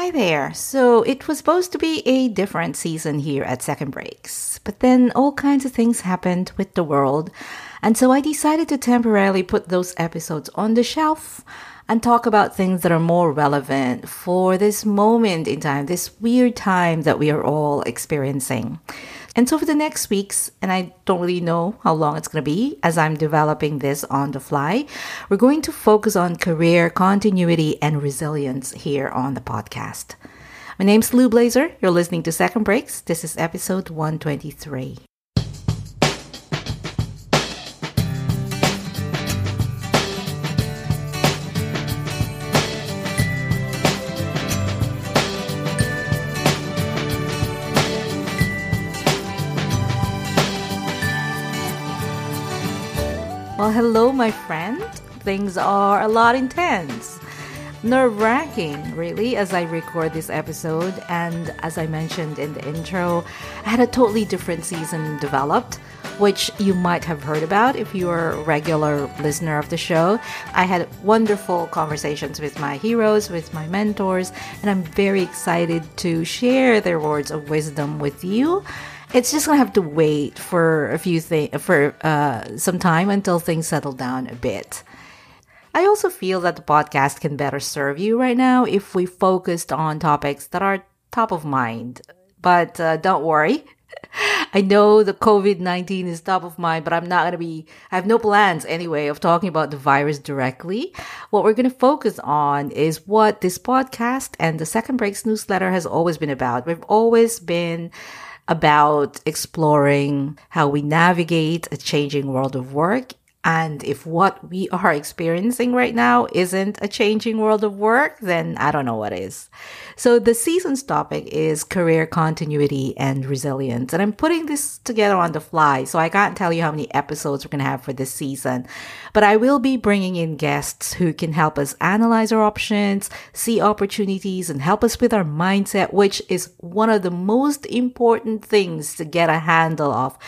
Hi there. So it was supposed to be a different season here at Second Breaks, but then all kinds of things happened with the world. And so I decided to temporarily put those episodes on the shelf and talk about things that are more relevant for this moment in time, this weird time that we are all experiencing. And so for the next weeks, and I don't really know how long it's going to be as I'm developing this on the fly, we're going to focus on career continuity and resilience here on the podcast. My name's Lou Blazer. You're listening to Second Breaks. This is episode 123. Well, hello, my friend. Things are a lot intense. Nerve-wracking, really, as I record this episode. And as I mentioned in the intro, I had a totally different season developed, which you might have heard about if you're a regular listener of the show. I had wonderful conversations with my heroes, with my mentors, and I'm very excited to share their words of wisdom with you. It's just going to have to wait for some time until things settle down a bit. I also feel that the podcast can better serve you right now if we focused on topics that are top of mind. But don't worry. I know the COVID-19 is top of mind, but I have no plans anyway of talking about the virus directly. What we're going to focus on is what this podcast and the Second Breaks newsletter has always been about. We've always been about exploring how we navigate a changing world of work, and if what we are experiencing right now isn't a changing world of work, then I don't know what is. So the season's topic is career continuity and resilience, and I'm putting this together on the fly, so I can't tell you how many episodes we're going to have for this season, but I will be bringing in guests who can help us analyze our options, see opportunities, and help us with our mindset, which is one of the most important things to get a handle of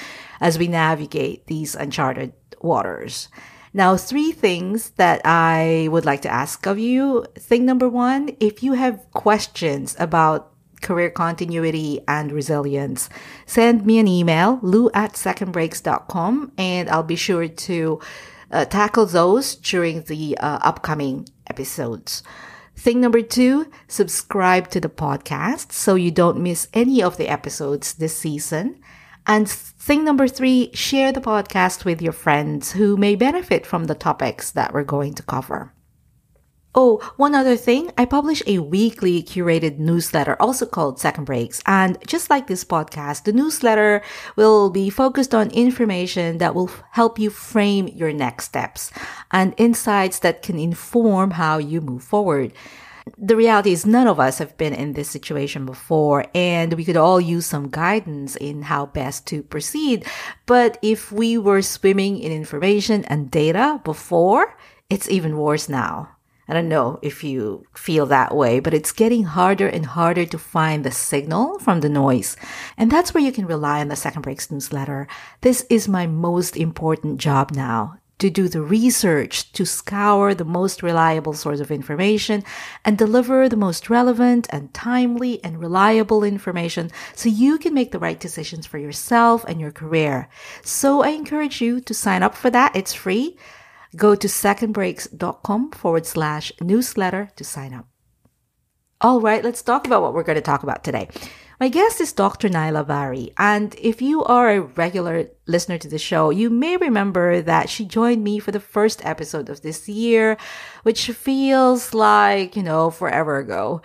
as we navigate these uncharted waters. Now, three things that I would like to ask of you. Thing number one, if you have questions about career continuity and resilience, send me an email, lou@secondbreaks.com, and I'll be sure to tackle those during the upcoming episodes. Thing number two, subscribe to the podcast so you don't miss any of the episodes this season. And thing number three, share the podcast with your friends who may benefit from the topics that we're going to cover. Oh, one other thing, I publish a weekly curated newsletter also called Second Breaks. And just like this podcast, the newsletter will be focused on information that will help you frame your next steps and insights that can inform how you move forward. The reality is none of us have been in this situation before, and we could all use some guidance in how best to proceed. But if we were swimming in information and data before, it's even worse now. I don't know if you feel that way, but it's getting harder and harder to find the signal from the noise. And that's where you can rely on the Second Breaks newsletter. This is my most important job now. To do the research, to scour the most reliable source of information and deliver the most relevant and timely and reliable information so you can make the right decisions for yourself and your career. So I encourage you to sign up for that. It's free. Go to secondbreaks.com/newsletter to sign up. All right, let's talk about what we're going to talk about today. My guest is Dr. Nayla Bahri, and if you are a regular listener to the show, you may remember that she joined me for the first episode of this year, which feels like, forever ago.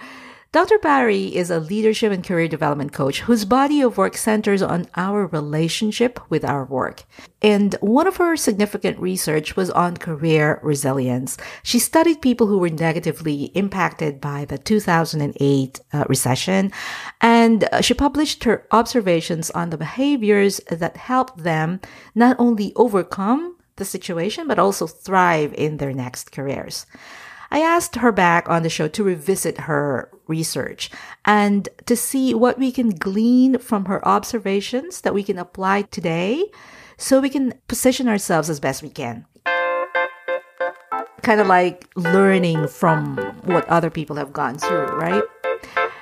Dr. Bahri is a leadership and career development coach whose body of work centers on our relationship with our work. And one of her significant research was on career resilience. She studied people who were negatively impacted by the 2008 recession, and she published her observations on the behaviors that helped them not only overcome the situation, but also thrive in their next careers. I asked her back on the show to revisit her research and to see what we can glean from her observations that we can apply today so we can position ourselves as best we can. Kind of like learning from what other people have gone through, right?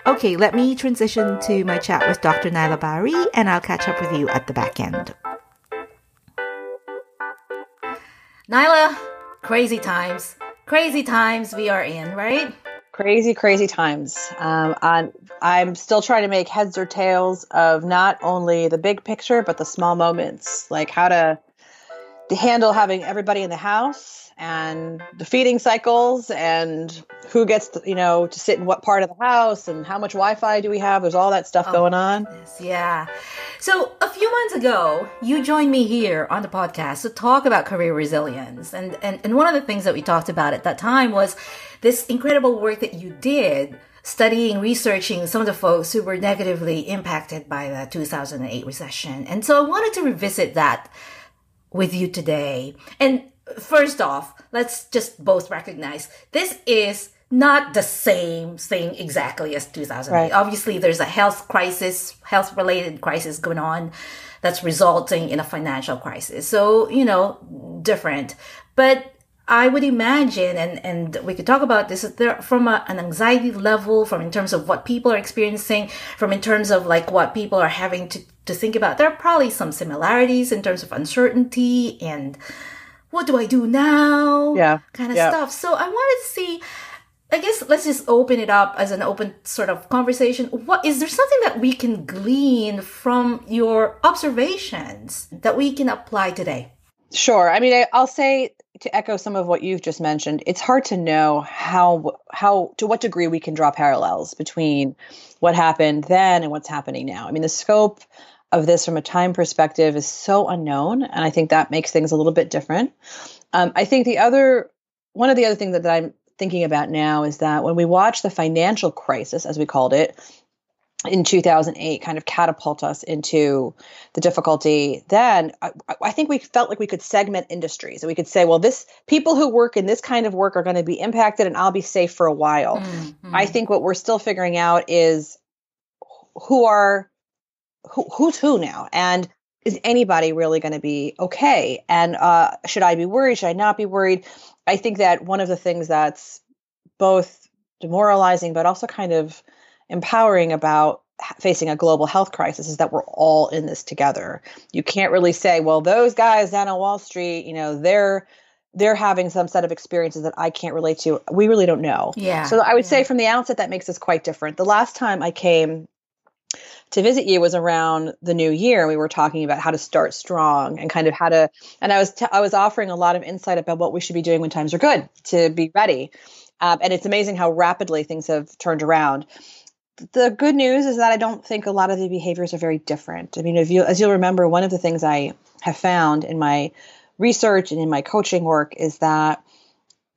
Okay, let me transition to my chat with Dr. Nayla Bahri, and I'll catch up with you at the back end. Nayla, crazy times we are in, right? Crazy times. I'm still trying to make heads or tails of not only the big picture, but the small moments, like how to handle having everybody in the house and the feeding cycles and who gets to, to sit in what part of the house and how much Wi-Fi do we have. There's all that stuff going on. Goodness, yeah. So a few months ago, you joined me here on the podcast to talk about career resilience. And one of the things that we talked about at that time was this incredible work that you did studying, researching some of the folks who were negatively impacted by the 2008 recession. And so I wanted to revisit that with you today. And first off, let's just both recognize this is not the same thing exactly as 2008. Right. Obviously, there's a health-related crisis going on that's resulting in a financial crisis. So, different. But I would imagine, and we could talk about this, there, from an anxiety level, from in terms of what people are experiencing, from in terms of like what people are having to think about, there are probably some similarities in terms of uncertainty and what do I do now? Yeah. Kind of stuff. So I wanted to see, I guess let's just open it up as an open sort of conversation. Is there something that we can glean from your observations that we can apply today? Sure. I mean, I'll say, to echo some of what you've just mentioned, it's hard to know how to what degree we can draw parallels between what happened then and what's happening now. I mean, the scope of this from a time perspective is so unknown, and I think that makes things a little bit different. I think one of the other things that I'm thinking about now is that when we watch the financial crisis, as we called it, in 2008 kind of catapult us into the difficulty, then I think we felt like we could segment industries and we could say, well, people who work in this kind of work are going to be impacted and I'll be safe for a while. Mm-hmm. I think what we're still figuring out is who's who now. And is anybody really going to be okay? And should I be worried? Should I not be worried? I think that one of the things that's both demoralizing, but also kind of empowering about facing a global health crisis is that we're all in this together. You can't really say, well, those guys down on Wall Street, they're having some set of experiences that I can't relate to. We really don't know. Yeah. So I would say from the outset, that makes us quite different. The last time I came to visit you was around the new year. We were talking about how to start strong and kind of how to, and I was offering a lot of insight about what we should be doing when times are good to be ready. And it's amazing how rapidly things have turned around. The good news is that I don't think a lot of the behaviors are very different. I mean, as you'll remember, one of the things I have found in my research and in my coaching work is that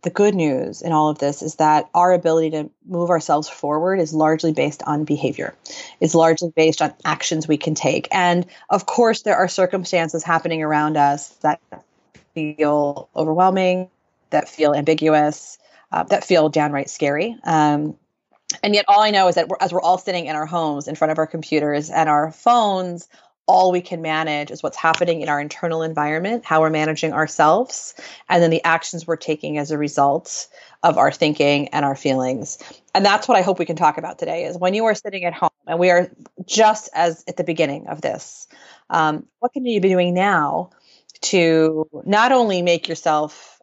the good news in all of this is that our ability to move ourselves forward is largely based on behavior. It's largely based on actions we can take. And of course, there are circumstances happening around us that feel overwhelming, that feel ambiguous, that feel downright scary. And yet all I know is that as we're all sitting in our homes in front of our computers and our phones, all we can manage is what's happening in our internal environment, how we're managing ourselves, and then the actions we're taking as a result of our thinking and our feelings. And that's what I hope we can talk about today is when you are sitting at home and we are just as at the beginning of this, what can you be doing now to not only make yourself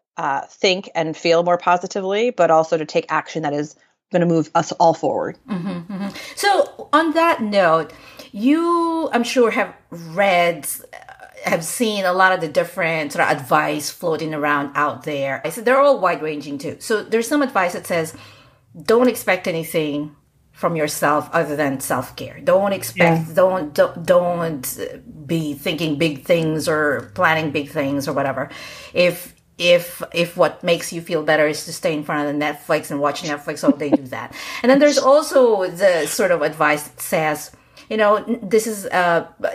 think and feel more positively, but also to take action that is going to move us all forward. Mm-hmm, mm-hmm. So on that note, you, I'm sure, have seen a lot of the different sort of advice floating around out there. I said they're all wide ranging too. So there's some advice that says, don't expect anything from yourself other than self-care. Don't expect, don't be thinking big things or planning big things or whatever. If what makes you feel better is to stay in front of the Netflix and watch Netflix all day, do that. And then there's also the sort of advice that says, this is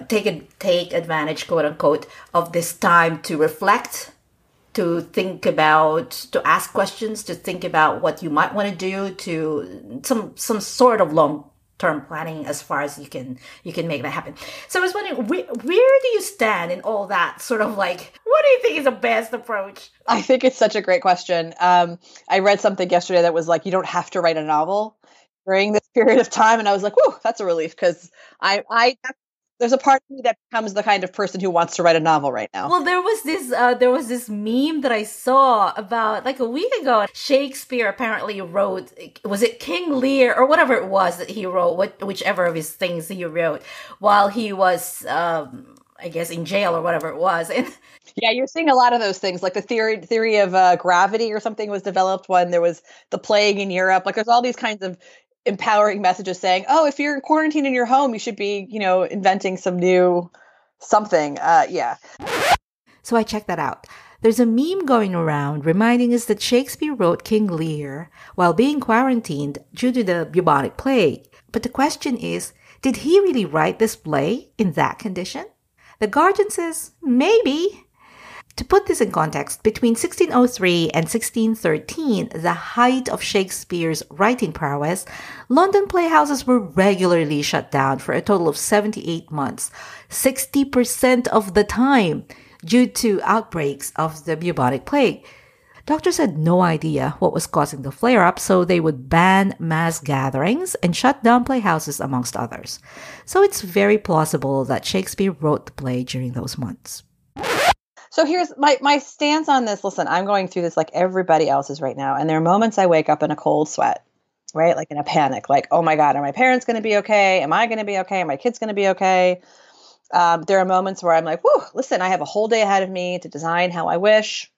take advantage, quote unquote, of this time to reflect, to think about, to ask questions, to think about what you might want to do, to some sort of long-term planning as far as you can make that happen. So I was wondering, where do you stand in all that sort of like, what do you think is the best approach? I think it's such a great question. I read something yesterday that was like, you don't have to write a novel. during this period of time. And I was like, whoa, that's a relief, because I there's a part of me that becomes the kind of person who wants to write a novel right now. Well, there was this meme that I saw about like a week ago. Shakespeare apparently wrote, was it King Lear or whatever it was that he wrote, whichever of his things he wrote while he was, I guess, in jail or whatever it was. And yeah, you're seeing a lot of those things, like the theory of gravity or something was developed when there was the plague in Europe. Like there's all these kinds of empowering messages saying, oh, if you're in quarantine in your home, you should be, inventing some new something. Yeah. So I checked that out. There's a meme going around reminding us that Shakespeare wrote King Lear while being quarantined due to the bubonic plague. But the question is, did he really write this play in that condition? The Guardian says, maybe. To put this in context, between 1603 and 1613, the height of Shakespeare's writing prowess, London playhouses were regularly shut down for a total of 78 months, 60% of the time, due to outbreaks of the bubonic plague. Doctors had no idea what was causing the flare-up, so they would ban mass gatherings and shut down playhouses, amongst others. So it's very plausible that Shakespeare wrote the play during those months. So here's my stance on this. Listen, I'm going through this like everybody else is right now. And there are moments I wake up in a cold sweat, right? Like in a panic, like, oh my God, are my parents going to be okay? Am I going to be okay? Are my kids going to be okay? There are moments where I'm like, whew, listen, I have a whole day ahead of me to design how I wish.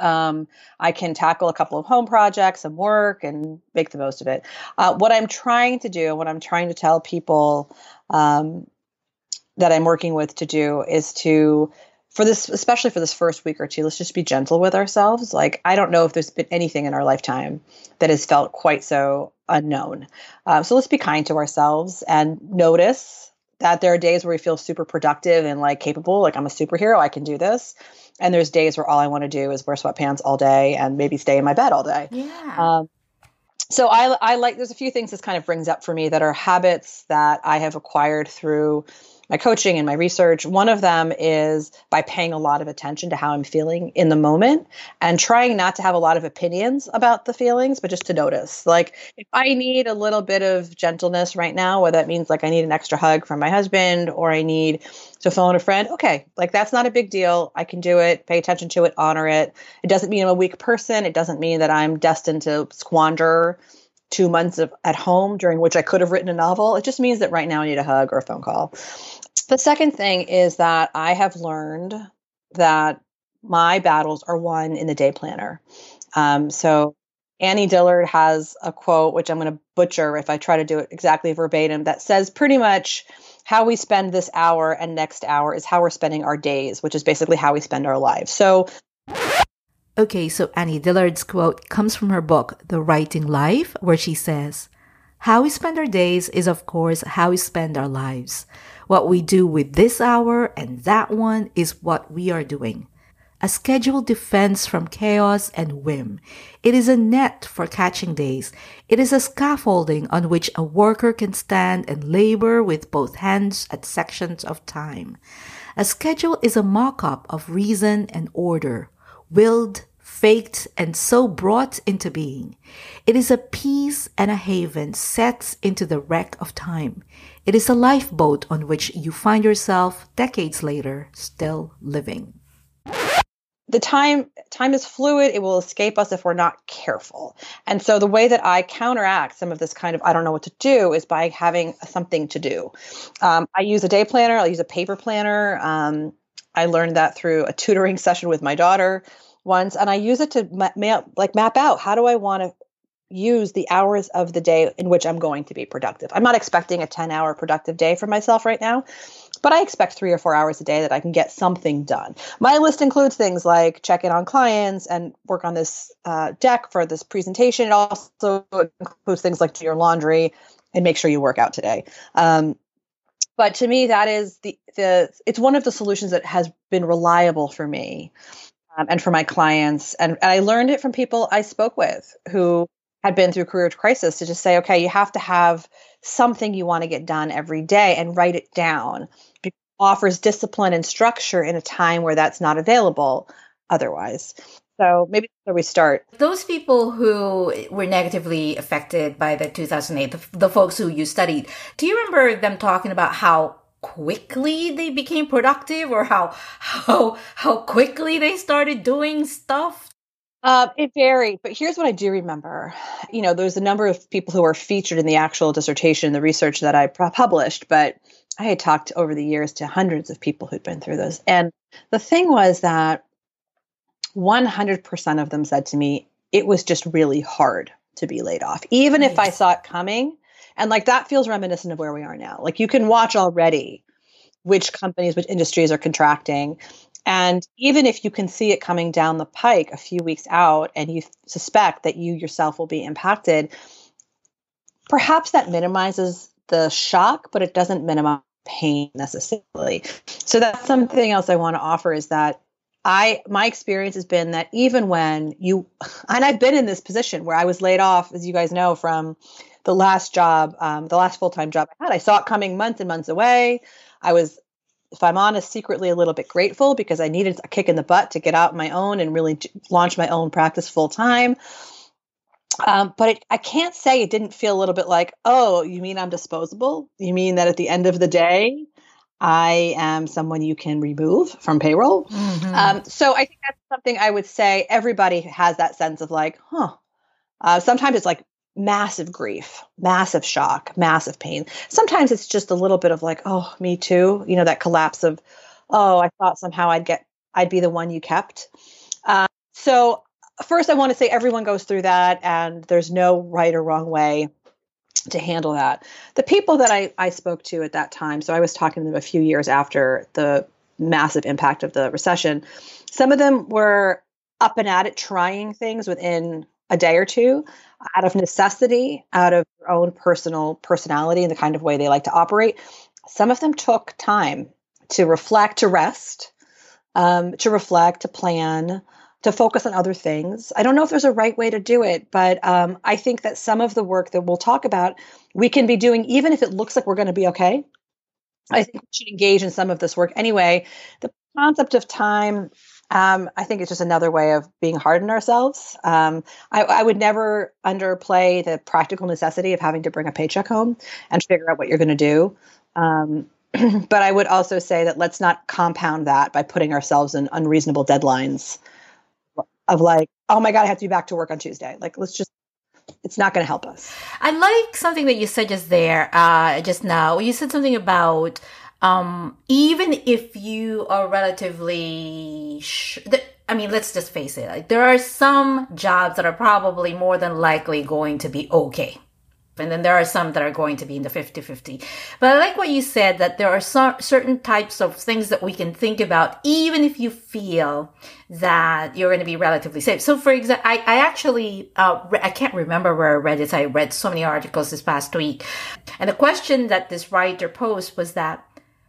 I can tackle a couple of home projects and work and make the most of it. What I'm trying to do, what I'm trying to tell people that I'm working with to do is to, for this, especially for this first week or two, let's just be gentle with ourselves. Like, I don't know if there's been anything in our lifetime that has felt quite so unknown. So let's be kind to ourselves and notice that there are days where we feel super productive and like capable, like I'm a superhero, I can do this. And there's days where all I want to do is wear sweatpants all day and maybe stay in my bed all day. Yeah. So I like, there's a few things this kind of brings up for me that are habits that I have acquired through my coaching and my research. One of them is by paying a lot of attention to how I'm feeling in the moment and trying not to have a lot of opinions about the feelings, but just to notice. Like if I need a little bit of gentleness right now, whether that means like I need an extra hug from my husband or I need to phone a friend, okay, like that's not a big deal. I can do it, pay attention to it, honor it. It doesn't mean I'm a weak person. It doesn't mean that I'm destined to squander 2 months at home during which I could have written a novel. It just means that right now I need a hug or a phone call. The second thing is that I have learned that my battles are won in the day planner. So Annie Dillard has a quote, which I'm going to butcher if I try to do it exactly verbatim, that says pretty much how we spend this hour and next hour is how we're spending our days, which is basically how we spend our lives. So, okay, so Annie Dillard's quote comes from her book, The Writing Life, where she says, how we spend our days is, of course, how we spend our lives. What we do with this hour and that one is what we are doing. A scheduled defense from chaos and whim. It is a net for catching days. It is a scaffolding on which a worker can stand and labor with both hands at sections of time. A schedule is a mock-up of reason and order, willed, faked, and so brought into being. It is a peace and a haven set into the wreck of time. It is a lifeboat on which you find yourself decades later still living. The time is fluid. It will escape us if we're not careful. And so the way that I counteract some of this kind of I don't know what to do is by having something to do. I use a day planner. I'll use a paper planner. I learned that through a tutoring session with my daughter once, and I use it to map out how do I want to use the hours of the day in which I'm going to be productive. I'm not expecting a 10-hour productive day for myself right now, but I expect 3 or 4 hours a day that I can get something done. My list includes things like check in on clients and work on this deck for this presentation. It also includes things like do your laundry and make sure you work out today. But to me, that is it's one of the solutions that has been reliable for me and for my clients. And I learned it from people I spoke with who had been through career crisis to just say, okay, you have to have something you want to get done every day and write it down. It offers discipline and structure in a time where that's not available otherwise. So maybe that's where we start. Those people who were negatively affected by the 2008, the folks who you studied, do you remember them talking about how quickly they became productive or how quickly they started doing stuff? It varied, but here's what I do remember. You know, there's a number of people who are featured in the actual dissertation, the research that I published, but I had talked over the years to hundreds of people who'd been through this. And the thing was that 100% of them said to me, it was just really hard to be laid off, even if I saw it coming. And like, that feels reminiscent of where we are now. Like, you can watch already which companies, which industries are contracting. And even if you can see it coming down the pike a few weeks out and you suspect that you yourself will be impacted, perhaps that minimizes the shock, but it doesn't minimize pain necessarily. So that's something else I want to offer, is that my experience has been that even when you, and I've been in this position where I was laid off, as you guys know, from the last job, the last full-time job I had. I saw it coming months and months away. I was, if I'm honest, secretly a little bit grateful because I needed a kick in the butt to get out my own and really launch my own practice full time. But I can't say it didn't feel a little bit like, oh, you mean I'm disposable? You mean that at the end of the day, I am someone you can remove from payroll? Mm-hmm. So I think that's something I would say everybody has, that sense of like, huh. Sometimes it's like massive grief, massive shock, massive pain. Sometimes it's just a little bit of like, oh, me too. You know, that collapse of, oh, I thought somehow I'd be the one you kept. So first I want to say everyone goes through that, and there's no right or wrong way to handle that. The people that I spoke to at that time, so I was talking to them a few years after the massive impact of the recession, some of them were up and at it, trying things within a day or two, out of necessity, out of their own personality and the kind of way they like to operate. Some of them took time to reflect, to rest, to plan, to focus on other things. I don't know if there's a right way to do it, but I think that some of the work that we'll talk about, we can be doing even if it looks like we're going to be okay. I think we should engage in some of this work anyway. The concept of time, I think it's just another way of being hard on ourselves. I would never underplay the practical necessity of having to bring a paycheck home and figure out what you're going to do. But I would also say that let's not compound that by putting ourselves in unreasonable deadlines of like, oh my God, I have to be back to work on Tuesday. Like, let's just, it's not going to help us. I like something that you said just now. You said something about even if you are relatively, let's just face it. Like, there are some jobs that are probably more than likely going to be okay. And then there are some that are going to be in the 50-50. But I like what you said, that there are certain types of things that we can think about, even if you feel that you're going to be relatively safe. So for example, I actually, I can't remember where I read this. I read so many articles this past week. And the question that this writer posed was that,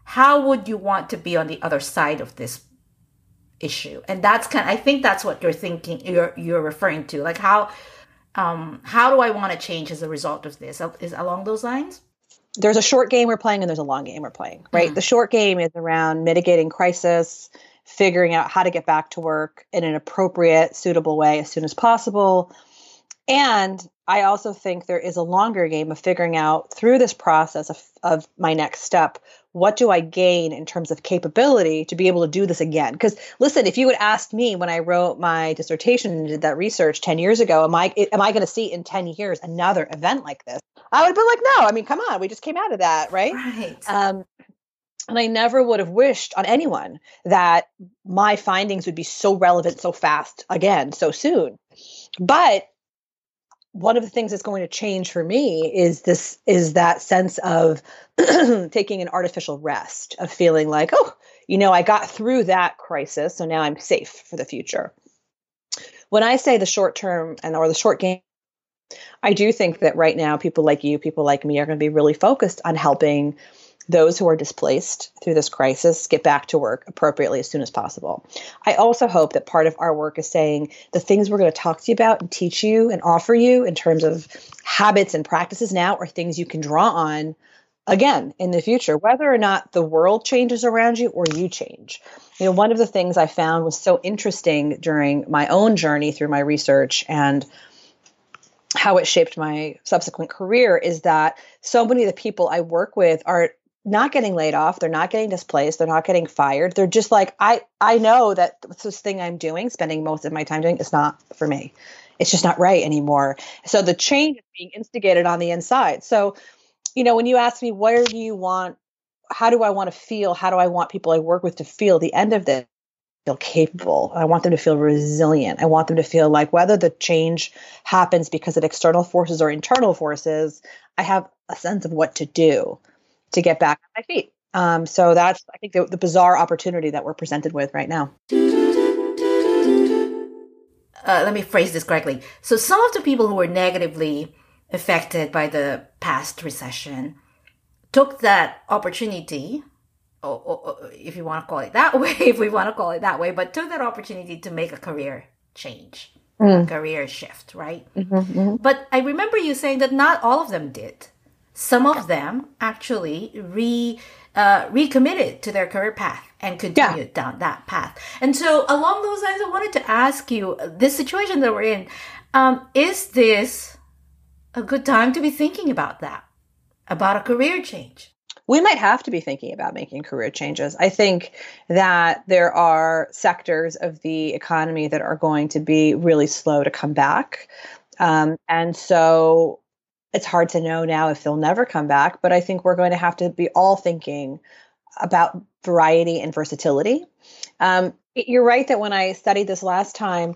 how would you want to be on the other side of this issue? And that's I think that's what you're thinking, you're referring to. Like, how do I want to change as a result of this? Is along those lines? There's a short game we're playing and there's a long game we're playing, right? Mm-hmm. The short game is around mitigating crisis, figuring out how to get back to work in an appropriate, suitable way as soon as possible. And I also think there is a longer game of figuring out through this process of my next step, what do I gain in terms of capability to be able to do this again? Because listen, if you had asked me when I wrote my dissertation and did that research 10 years ago, am I going to see in 10 years another event like this? I would have been like, no, I mean, come on, we just came out of that, right? Right. And I never would have wished on anyone that my findings would be so relevant, so fast, again, so soon. But one of the things that's going to change for me is that sense of taking an artificial rest, of feeling like, oh, you know, I got through that crisis, so now I'm safe for the future. When I say the short term or the short game, I do think that right now people like you, people like me are going to be really focused on helping those who are displaced through this crisis get back to work appropriately as soon as possible. I also hope that part of our work is saying the things we're going to talk to you about and teach you and offer you in terms of habits and practices now are things you can draw on again in the future, whether or not the world changes around you or you change. You know, one of the things I found was so interesting during my own journey through my research and how it shaped my subsequent career is that so many of the people I work with are not getting laid off. They're not getting displaced. They're not getting fired. They're just like, I know that this thing I'm doing, spending most of my time doing, is not for me. It's just not right anymore. So the change is being instigated on the inside. So, you know, when you ask me, where do you want, how do I want to feel? How do I want people I work with to feel the end of this? Feel capable. I want them to feel resilient. I want them to feel like whether the change happens because of external forces or internal forces, I have a sense of what to do to get back on my feet. So that's, I think, the bizarre opportunity that we're presented with right now. Let me phrase this correctly. So some of the people who were negatively affected by the past recession took that opportunity, or if you want to call it that way, if we want to call it that way, but took that opportunity to make a career change, a career shift, right? Mm-hmm. But I remember you saying that not all of them did. Some of them actually recommitted to their career path and continued down that path. And so along those lines, I wanted to ask you, this situation that we're in, is this a good time to be thinking about that, about a career change? We might have to be thinking about making career changes. I think that there are sectors of the economy that are going to be really slow to come back. And so it's hard to know now if they'll never come back, but I think we're going to have to be all thinking about variety and versatility. You're right that when I studied this last time,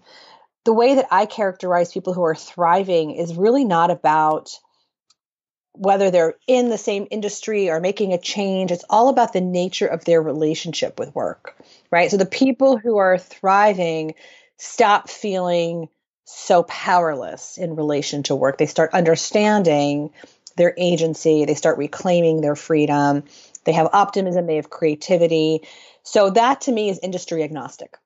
the way that I characterize people who are thriving is really not about whether they're in the same industry or making a change. It's all about the nature of their relationship with work, right? So the people who are thriving stop feeling so powerless in relation to work. They start understanding their agency. They start reclaiming their freedom. They have optimism. They have creativity. So that to me is industry agnostic.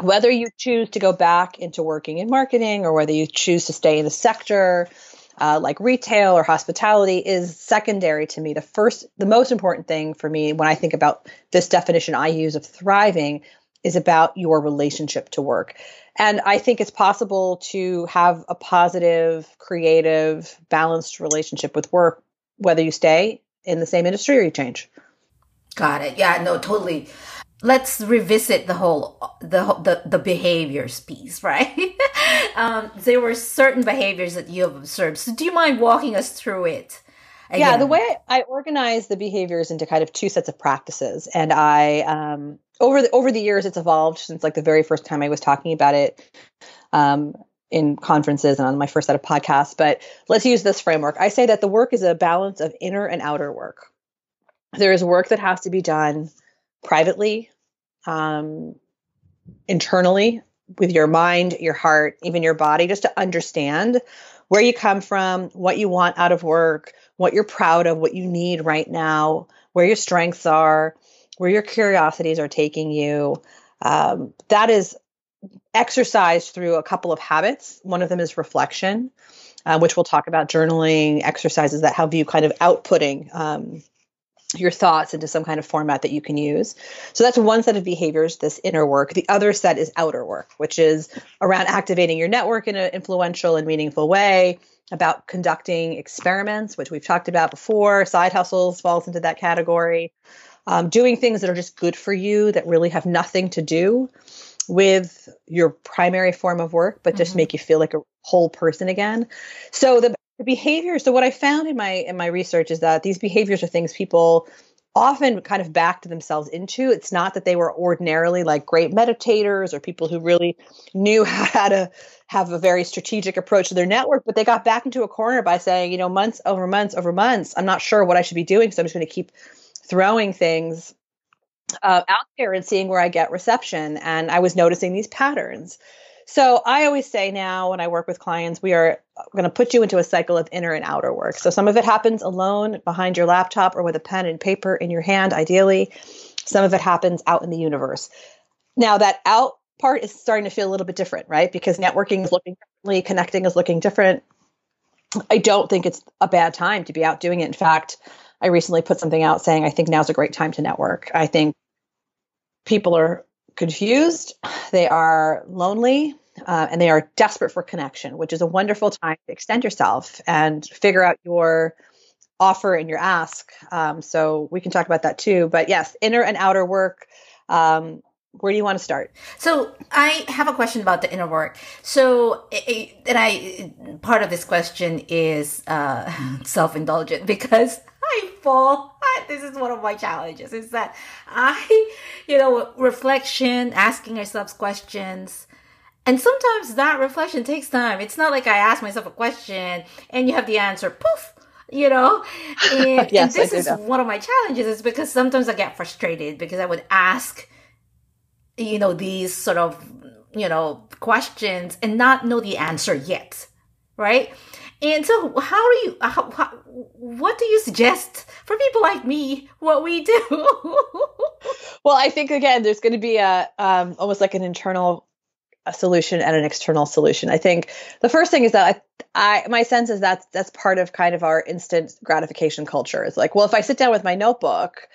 Whether you choose to go back into working in marketing or whether you choose to stay in the sector, like retail or hospitality, is secondary to me. The most important thing for me when I think about this definition I use of thriving is about your relationship to work. And I think it's possible to have a positive, creative, balanced relationship with work, whether you stay in the same industry or you change. Got it. Yeah, no, totally. Let's revisit the whole, the behaviors piece, right? There were certain behaviors that you have observed. So do you mind walking us through it again? Yeah, the way I organize the behaviors into kind of two sets of practices. And I, over the years, it's evolved since like the very first time I was talking about it, in conferences and on my first set of podcasts, but let's use this framework. I say that the work is a balance of inner and outer work. There is work that has to be done privately, internally, with your mind, your heart, even your body, just to understand where you come from, what you want out of work, what you're proud of, what you need right now, where your strengths are, where your curiosities are taking you. That is exercised through a couple of habits. One of them is reflection, which we'll talk about, journaling, exercises that help you kind of outputting your thoughts into some kind of format that you can use. So that's one set of behaviors, this inner work. The other set is outer work, which is around activating your network in an influential and meaningful way, about conducting experiments, which we've talked about before. Side hustles falls into that category. Doing things that are just good for you that really have nothing to do with your primary form of work, but just make you feel like a whole person again. So the behaviors, so what I found in my research is that these behaviors are things people often kind of backed themselves into. It's not that they were ordinarily like great meditators or people who really knew how to have a very strategic approach to their network, but they got back into a corner by saying, you know, months over months over months, I'm not sure what I should be doing, so I'm just going to keep throwing things out there and seeing where I get reception. And I was noticing these patterns. So I always say now when I work with clients, we are going to put you into a cycle of inner and outer work. So some of it happens alone behind your laptop or with a pen and paper in your hand, ideally. Some of it happens out in the universe. Now that out part is starting to feel a little bit different, right? Because networking is looking differently, connecting is looking different. I don't think it's a bad time to be out doing it. In fact, I recently put something out saying, I think now's a great time to network. I think people are confused. They are lonely. And they are desperate for connection, which is a wonderful time to extend yourself and figure out your offer and your ask. So we can talk about that too. But yes, inner and outer work. Where do you want to start? So I have a question about the inner work. So, and part of this question is self-indulgent, because I fall. This is one of my challenges, is that I, reflection, asking ourselves questions. And sometimes that reflection takes time. It's not like I ask myself a question and you have the answer, poof, And, yes, and this is one of my challenges, is because sometimes I get frustrated because I would ask, these sort of, questions and not know the answer yet, right? And so how do you, what do you suggest for people like me, what we do? Well, I think, again, there's going to be almost like an internal a solution and an external solution. I think the first thing is that I my sense is that that's part of kind of our instant gratification culture. It's like, well, if I sit down with my notebook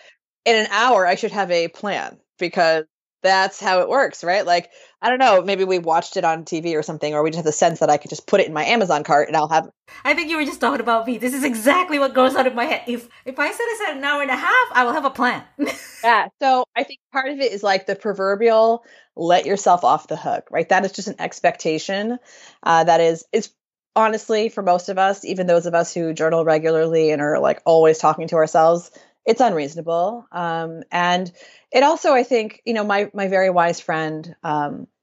in an hour, I should have a plan, because that's how it works, right? Like, I don't know, maybe we watched it on TV or something, or we just have the sense that I could just put it in my Amazon cart and I'll have. I think you were just talking about me. This is exactly what goes out of my head. If I set aside an hour and a half, I will have a plan. Yeah. So I think part of it is like the proverbial let yourself off the hook, right? That is just an expectation that is honestly, for most of us, even those of us who journal regularly and are like always talking to ourselves, it's unreasonable. And it also, I think, my very wise friend,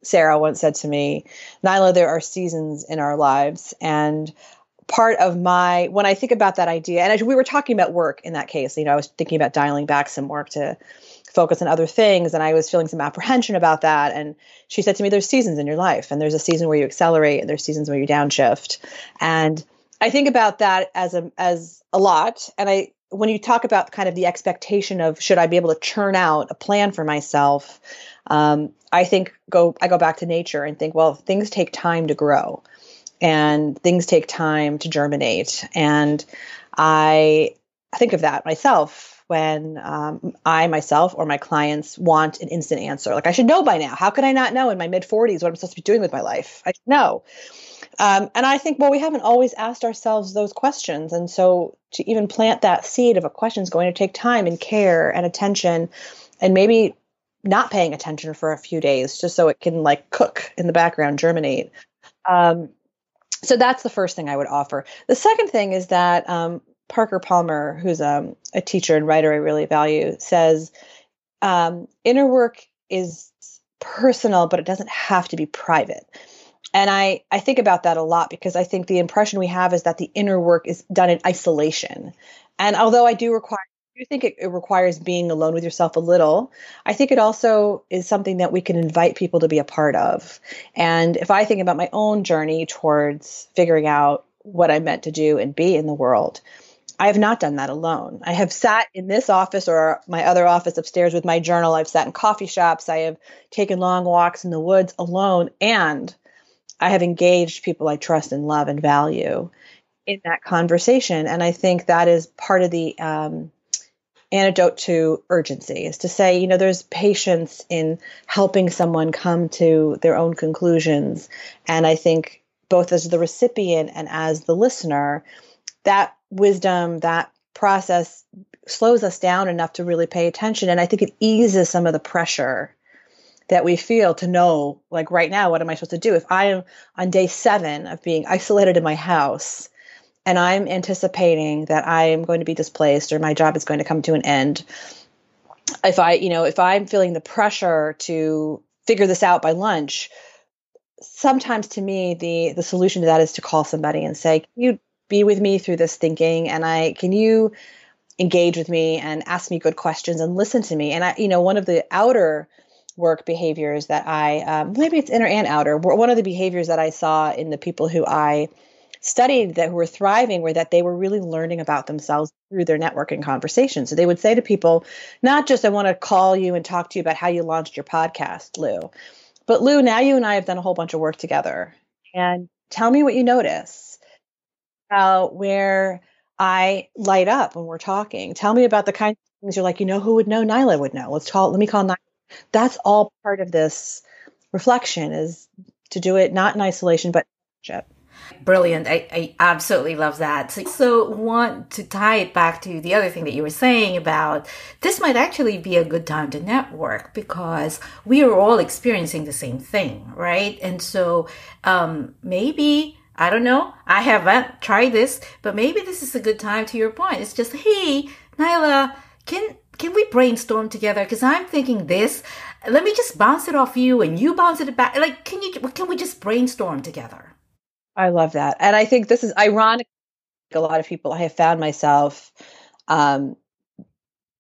Sarah, once said to me, Nayla, there are seasons in our lives. And part of when I think about that idea, and we were talking about work in that case, I was thinking about dialing back some work to focus on other things. And I was feeling some apprehension about that. And she said to me, there's seasons in your life, and there's a season where you accelerate and there's seasons where you downshift. And I think about that as a lot. And when you talk about kind of the expectation of, should I be able to churn out a plan for myself? I go back to nature and think, well, things take time to grow and things take time to germinate. And I think of that myself when I myself or my clients want an instant answer. Like, I should know by now. How could I not know in my mid 40s what I'm supposed to be doing with my life? I should know. And I think, well, we haven't always asked ourselves those questions. And so to even plant that seed of a question is going to take time and care and attention, and maybe not paying attention for a few days just so it can like cook in the background, germinate. So that's the first thing I would offer. The second thing is that Parker Palmer, who's a teacher and writer I really value, says inner work is personal, but it doesn't have to be private. And I think about that a lot, because I think the impression we have is that the inner work is done in isolation. And although I do think it requires being alone with yourself a little, I think it also is something that we can invite people to be a part of. And if I think about my own journey towards figuring out what I meant to do and be in the world, I have not done that alone. I have sat in this office or my other office upstairs with my journal. I've sat in coffee shops. I have taken long walks in the woods alone, and I have engaged people I trust and love and value in that conversation. And I think that is part of the antidote to urgency, is to say, there's patience in helping someone come to their own conclusions. And I think both as the recipient and as the listener, that wisdom, that process slows us down enough to really pay attention. And I think it eases some of the pressure that we feel to know, like right now, what am I supposed to do? If I am on day 7 of being isolated in my house and I'm anticipating that I am going to be displaced or my job is going to come to an end, if I'm feeling the pressure to figure this out by lunch, sometimes to me, the solution to that is to call somebody and say, can you be with me through this thinking? And can you engage with me and ask me good questions and listen to me? And one of the outer work behaviors that I, maybe it's inner and outer, one of the behaviors that I saw in the people who I studied who were thriving were that they were really learning about themselves through their networking conversations. So they would say to people, not just, I want to call you and talk to you about how you launched your podcast, Lou, but Lou, now you and I have done a whole bunch of work together, and tell me what you notice, where I light up when we're talking. Tell me about the kind of things you're like, you know, who would know? Nayla would know. Let me call Nayla. That's all part of this reflection, is to do it not in isolation, but in relationship. Brilliant. I absolutely love that. So I also want to tie it back to the other thing that you were saying about this might actually be a good time to network, because we are all experiencing the same thing, right? And so maybe, I don't know, I haven't tried this, but maybe this is a good time, to your point. It's just, hey, Nayla, can we brainstorm together? Because I'm thinking this. Let me just bounce it off you and you bounce it back. Like, can we just brainstorm together? I love that. And I think this is ironic. A lot of people, I have found myself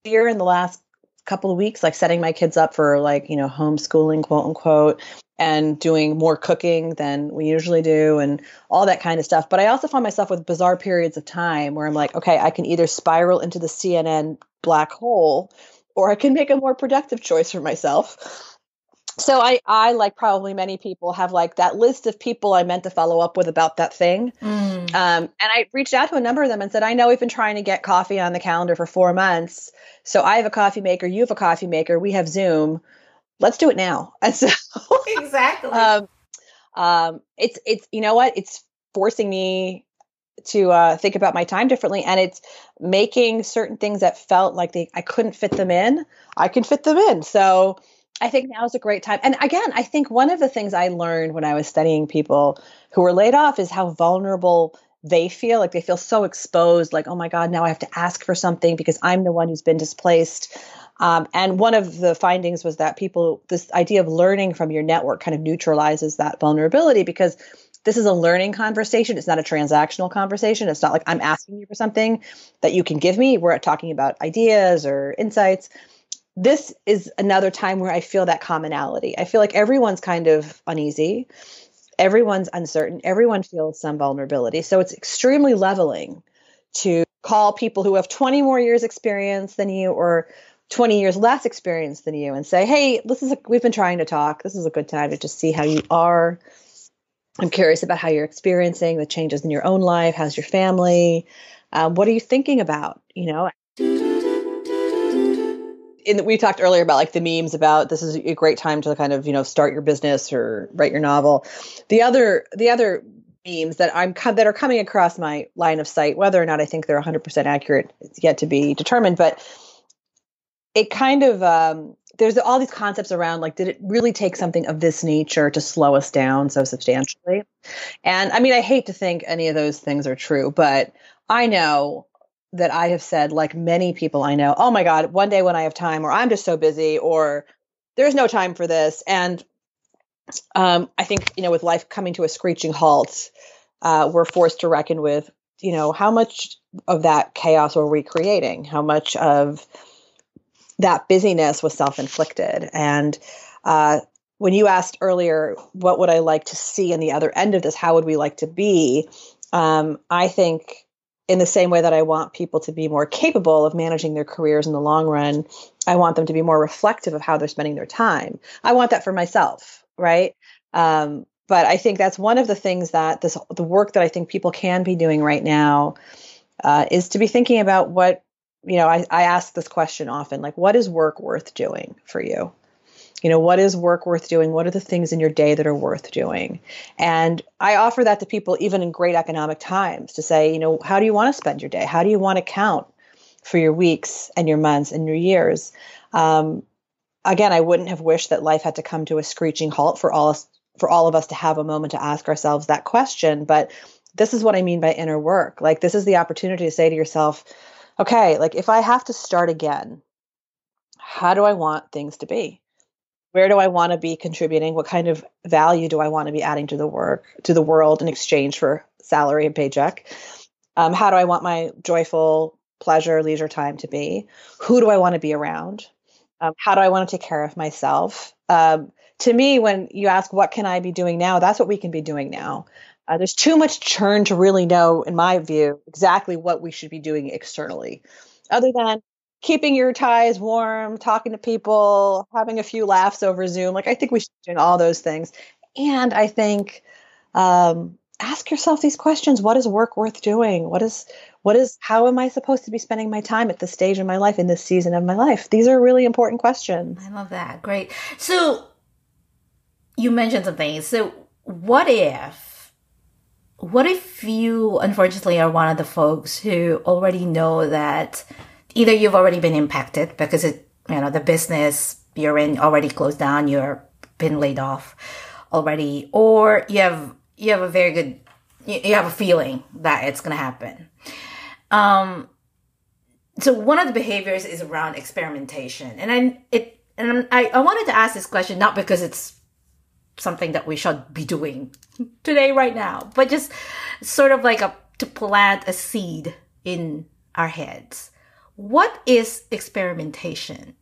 here in the last couple of weeks, like setting my kids up for homeschooling, quote unquote, and doing more cooking than we usually do and all that kind of stuff. But I also find myself with bizarre periods of time where I'm like, okay, I can either spiral into the CNN black hole or I can make a more productive choice for myself. So I, like probably many people, have like that list of people I meant to follow up with about that thing. And I reached out to a number of them and said, I know we've been trying to get coffee on the calendar for 4 months. So I have a coffee maker. You have a coffee maker. We have Zoom. Let's do it now. And so exactly. It's you know what? It's forcing me to think about my time differently. And it's making certain things that felt like I couldn't fit them in. I can fit them in. So I think now is a great time. And again, I think one of the things I learned when I was studying people who were laid off is how vulnerable they feel. Like they feel so exposed, like, oh my God, now I have to ask for something because I'm the one who's been displaced. And one of the findings was that this idea of learning from your network kind of neutralizes that vulnerability, because this is a learning conversation. It's not a transactional conversation. It's not like I'm asking you for something that you can give me. We're talking about ideas or insights. This is another time where I feel that commonality. I feel like everyone's kind of uneasy. Everyone's uncertain. Everyone feels some vulnerability. So it's extremely leveling to call people who have 20 more years experience than you or 20 years less experience than you and say, hey, we've been trying to talk. This is a good time to just see how you are. I'm curious about how you're experiencing the changes in your own life. How's your family? What are you thinking about? We talked earlier about like the memes about this is a great time to kind of, start your business or write your novel. The other memes that that are coming across my line of sight, whether or not I think they're 100% accurate, it's yet to be determined, but it kind of, there's all these concepts around, like, did it really take something of this nature to slow us down so substantially? And I mean, I hate to think any of those things are true, but I know that I have said, like many people I know, oh my God, one day when I have time, or I'm just so busy, or there's no time for this. And I think, with life coming to a screeching halt, we're forced to reckon with, how much of that chaos were we creating? How much of that busyness was self-inflicted? And when you asked earlier, what would I like to see in the other end of this? How would we like to be? I think in the same way that I want people to be more capable of managing their careers in the long run, I want them to be more reflective of how they're spending their time. I want that for myself, right? But I think that's one of the things that the work that I think people can be doing right now is to be thinking about what, I ask this question often, like, what is work worth doing for you? What is work worth doing? What are the things in your day that are worth doing? And I offer that to people even in great economic times to say, how do you want to spend your day? How do you want to count for your weeks and your months and your years? Again, I wouldn't have wished that life had to come to a screeching halt for all of us to have a moment to ask ourselves that question. But this is what I mean by inner work. Like, this is the opportunity to say to yourself, okay, like, if I have to start again, how do I want things to be? Where do I want to be contributing? What kind of value do I want to be adding to the world in exchange for salary and paycheck? How do I want my joyful pleasure, leisure time to be? Who do I want to be around? How do I want to take care of myself? To me, when you ask, what can I be doing now? That's what we can be doing now. There's too much churn to really know, in my view, exactly what we should be doing externally, other than keeping your ties warm, talking to people, having a few laughs over Zoom. Like, I think we should be doing all those things. And I think ask yourself these questions. What is work worth doing? What is how am I supposed to be spending my time at this stage in my life, in this season of my life? These are really important questions. I love that. Great. So you mentioned some things. So what if you unfortunately are one of the folks who already know that either you've already been impacted because the business you're in already closed down, you're been laid off already, or you have a very good, you have a feeling that it's going to happen. So one of the behaviors is around experimentation. And I wanted to ask this question, not because it's something that we should be doing today, right now, but just sort of like to plant a seed in our heads. What is experimentation?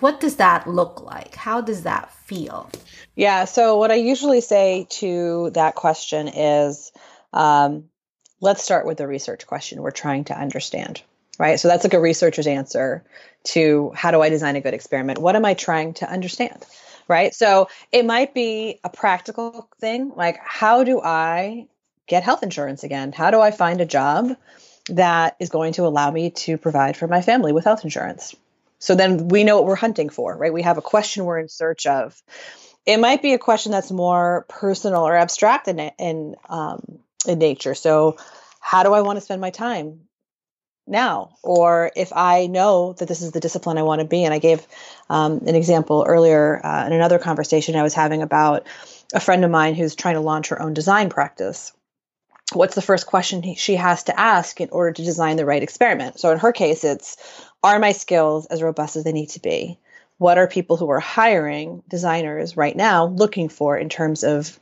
What does that look like? How does that feel? Yeah. So what I usually say to that question is, let's start with the research question we're trying to understand, right? So that's like a researcher's answer to how do I design a good experiment? What am I trying to understand, right? So it might be a practical thing, like how do I get health insurance again? How do I find a job that is going to allow me to provide for my family with health insurance? So then we know what we're hunting for, right? We have a question we're in search of. It might be a question that's more personal or abstract in nature. So how do I want to spend my time now? Or if I know that this is the discipline I want to be in, I gave an example earlier in another conversation I was having about a friend of mine who's trying to launch her own design practice. What's the first question she has to ask in order to design the right experiment? So in her case, it's, are my skills as robust as they need to be? What are people who are hiring designers right now looking for in terms of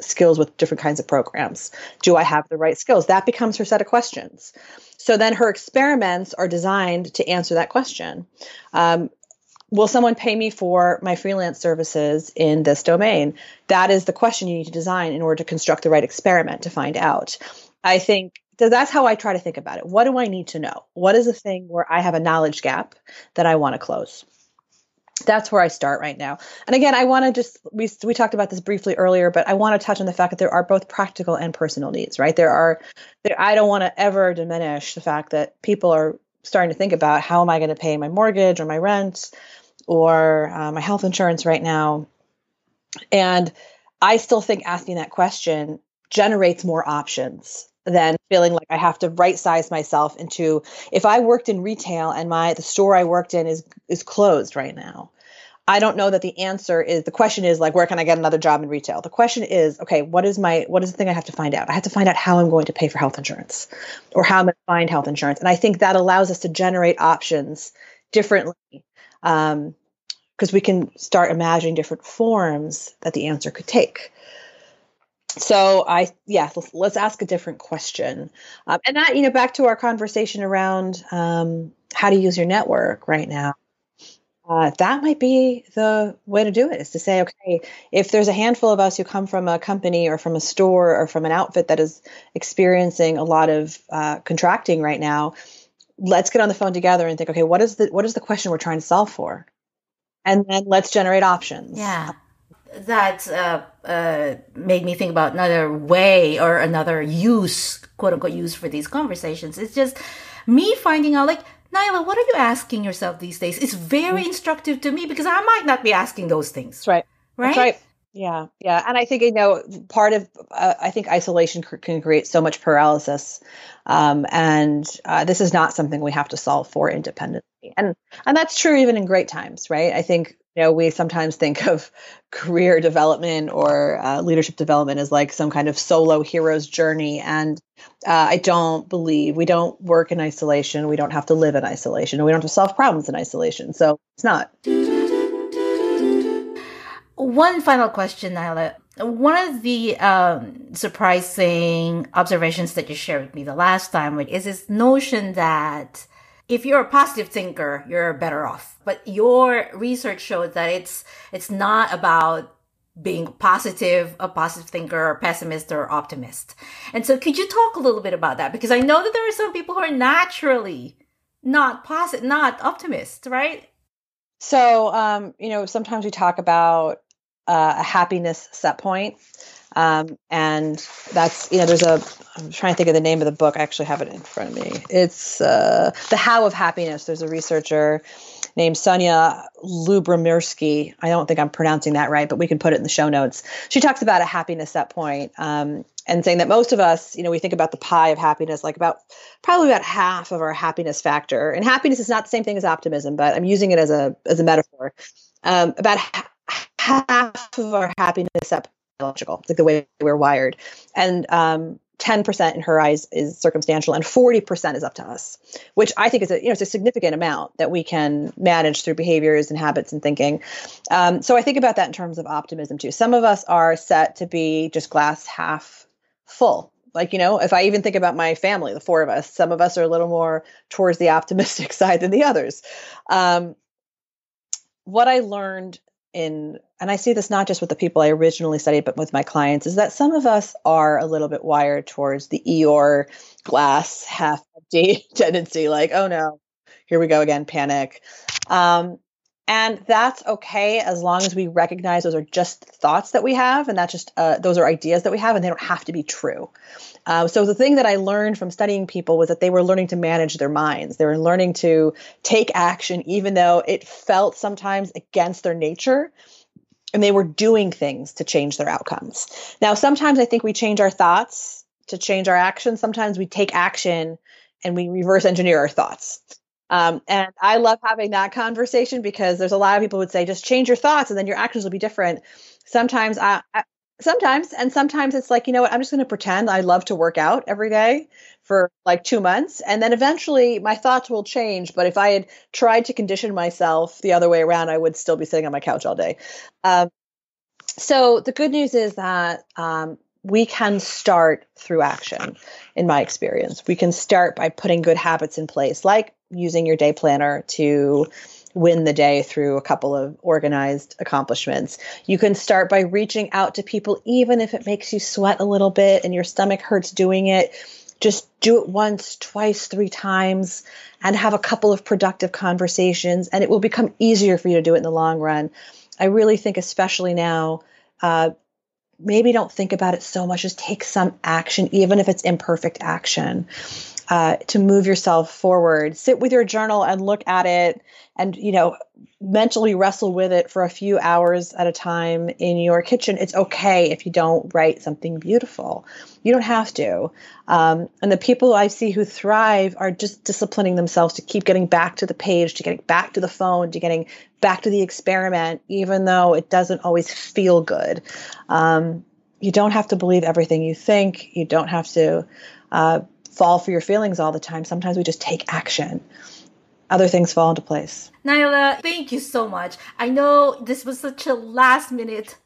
skills with different kinds of programs? Do I have the right skills? That becomes her set of questions. So then her experiments are designed to answer that question. Will someone pay me for my freelance services in this domain? That is the question you need to design in order to construct the right experiment to find out. I think that's how I try to think about it. What do I need to know? What is the thing where I have a knowledge gap that I want to close? That's where I start right now. And again, I want to just, we talked about this briefly earlier, but I want to touch on the fact that there are both practical and personal needs, right? I don't want to ever diminish the fact that people are starting to think about how am I going to pay my mortgage or my rent or my health insurance right now. And I still think asking that question generates more options than feeling like I have to right size myself into, if I worked in retail and the store I worked in is closed right now, I don't know that the question is like, where can I get another job in retail? The question is, okay, what is the thing I have to find out? I have to find out how I'm going to pay for health insurance or how I'm going to find health insurance. And I think that allows us to generate options differently because we can start imagining different forms that the answer could take. So let's ask a different question. And that, back to our conversation around how to use your network right now. That might be the way to do it, is to say, okay, if there's a handful of us who come from a company or from a store or from an outfit that is experiencing a lot of contracting right now, let's get on the phone together and think, okay, what is the question we're trying to solve for? And then let's generate options. Yeah. That made me think about another way or another use, quote unquote, use for these conversations. It's just me finding out, like, Nayla, what are you asking yourself these days? It's very instructive to me because I might not be asking those things. That's right. Right? That's right. Yeah. Yeah. And I think, part of, I think isolation can create so much paralysis. And this is not something we have to solve for independently. And that's true even in great times, right? I think, we sometimes think of career development or leadership development as like some kind of solo hero's journey. And I don't believe we don't work in isolation. We don't have to live in isolation. We don't have to solve problems in isolation. So it's not. One final question, Nayla. One of the surprising observations that you shared with me the last time is this notion that if you're a positive thinker, you're better off. But your research showed that it's not about being a positive thinker, or pessimist, or optimist. And so could you talk a little bit about that? Because I know that there are some people who are naturally not positive, not optimist, right? So, sometimes we talk about a happiness set point. And that's, you know, there's a, I'm trying to think of the name of the book. I actually have it in front of me. It's The How of Happiness. There's a researcher named Sonia Lubomirsky. I don't think I'm pronouncing that right, but we can put it in the show notes. She talks about a happiness set point, and saying that most of us, you know, we think about the pie of happiness, like probably about half of our happiness factor. And happiness is not the same thing as optimism, but I'm using it as a metaphor. About half of our happiness set logical, like the way we're wired, and 10% in her eyes is circumstantial, and 40% is up to us, which I think is it's a significant amount that we can manage through behaviors and habits and thinking. So I think about that in terms of optimism too. Some of us are set to be just glass half full. Like, you know, if I even think about my family, the four of us, some of us are a little more towards the optimistic side than the others. What I learned and I see this not just with the people I originally studied, but with my clients, is that some of us are a little bit wired towards the Eeyore glass half empty tendency, like, oh no, here we go again, panic. And that's okay, as long as we recognize those are just thoughts that we have, and that's just those are ideas that we have, and they don't have to be true. So the thing that I learned from studying people was that they were learning to manage their minds. They were learning to take action, even though it felt sometimes against their nature, and they were doing things to change their outcomes. Now, sometimes I think we change our thoughts to change our actions. Sometimes we take action and we reverse engineer our thoughts. And I love having that conversation, because there's a lot of people who would say, just change your thoughts and then your actions will be different. Sometimes it's like, you know what, I'm just going to pretend I love to work out every day for like 2 months. And then eventually my thoughts will change. But if I had tried to condition myself the other way around, I would still be sitting on my couch all day. So the good news is that, we can start through action. In my experience, we can start by putting good habits in place, like using your day planner to win the day through a couple of organized accomplishments. You can start by reaching out to people, even if it makes you sweat a little bit and your stomach hurts doing it. Just do it once, twice, 3 times, and have a couple of productive conversations, and it will become easier for you to do it in the long run. I really think, especially now, maybe don't think about it so much. Just take some action, even if it's imperfect action, to move yourself forward. Sit with your journal and look at it, and, you know, mentally wrestle with it for a few hours at a time in your kitchen. It's okay if you don't write something beautiful. You don't have to. And the people I see who thrive are just disciplining themselves to keep getting back to the page, to getting back to the phone, to getting back to the experiment, even though it doesn't always feel good. You don't have to believe everything you think. You don't have to fall for your feelings all the time. Sometimes we just take action. Other things fall into place. Nayla, thank you so much. I know this was such a last minute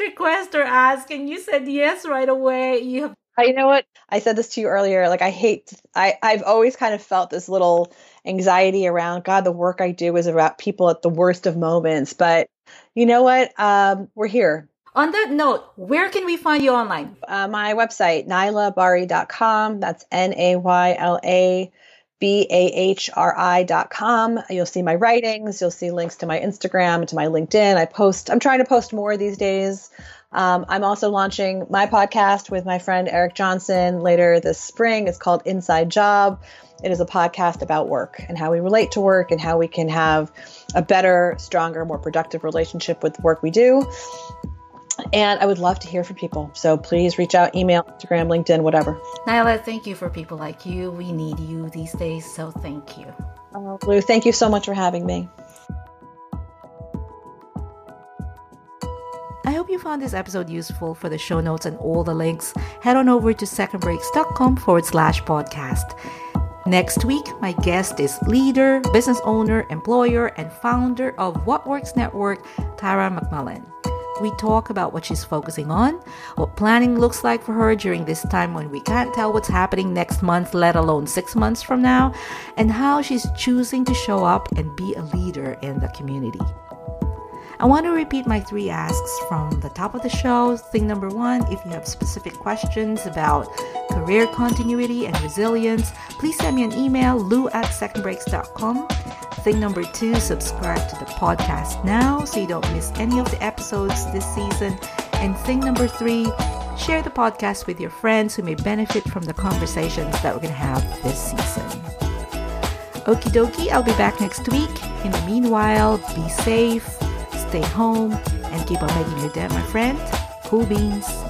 request or ask, and you said yes right away. You know what? I said this to you earlier. Like, I've always kind of felt this little anxiety around, God, the work I do is about people at the worst of moments. But you know what? We're here. On that note, where can we find you online? My website, naylabahri.com. That's NAYLABAHRI.com. You'll see my writings. You'll see links to my Instagram, to my LinkedIn. I'm trying to post more these days. I'm also launching my podcast with my friend Eric Johnson later this spring. It's called Inside Job. It is a podcast about work and how we relate to work and how we can have a better, stronger, more productive relationship with the work we do. And I would love to hear from people. So please reach out, email, Instagram, LinkedIn, whatever. Nayla, thank you for people like you. We need you these days. So thank you. Oh, Lou, thank you so much for having me. I hope you found this episode useful. For the show notes and all the links, head on over to secondbreaks.com/podcast. Next week, my guest is leader, business owner, employer, and founder of What Works Network, Tara McMullin. We talk about what she's focusing on, what planning looks like for her during this time when we can't tell what's happening next month, let alone 6 months from now, and how she's choosing to show up and be a leader in the community. I want to repeat my 3 asks from the top of the show. Thing number 1, if you have specific questions about career continuity and resilience, please send me an email, lou@secondbreaks.com. Thing number 2, subscribe to the podcast now so you don't miss any of the episodes this season. And thing number 3, share the podcast with your friends who may benefit from the conversations that we're going to have this season. Okie dokie, I'll be back next week. In the meanwhile, be safe, stay home, and keep on making your day, my friend. Cool beans.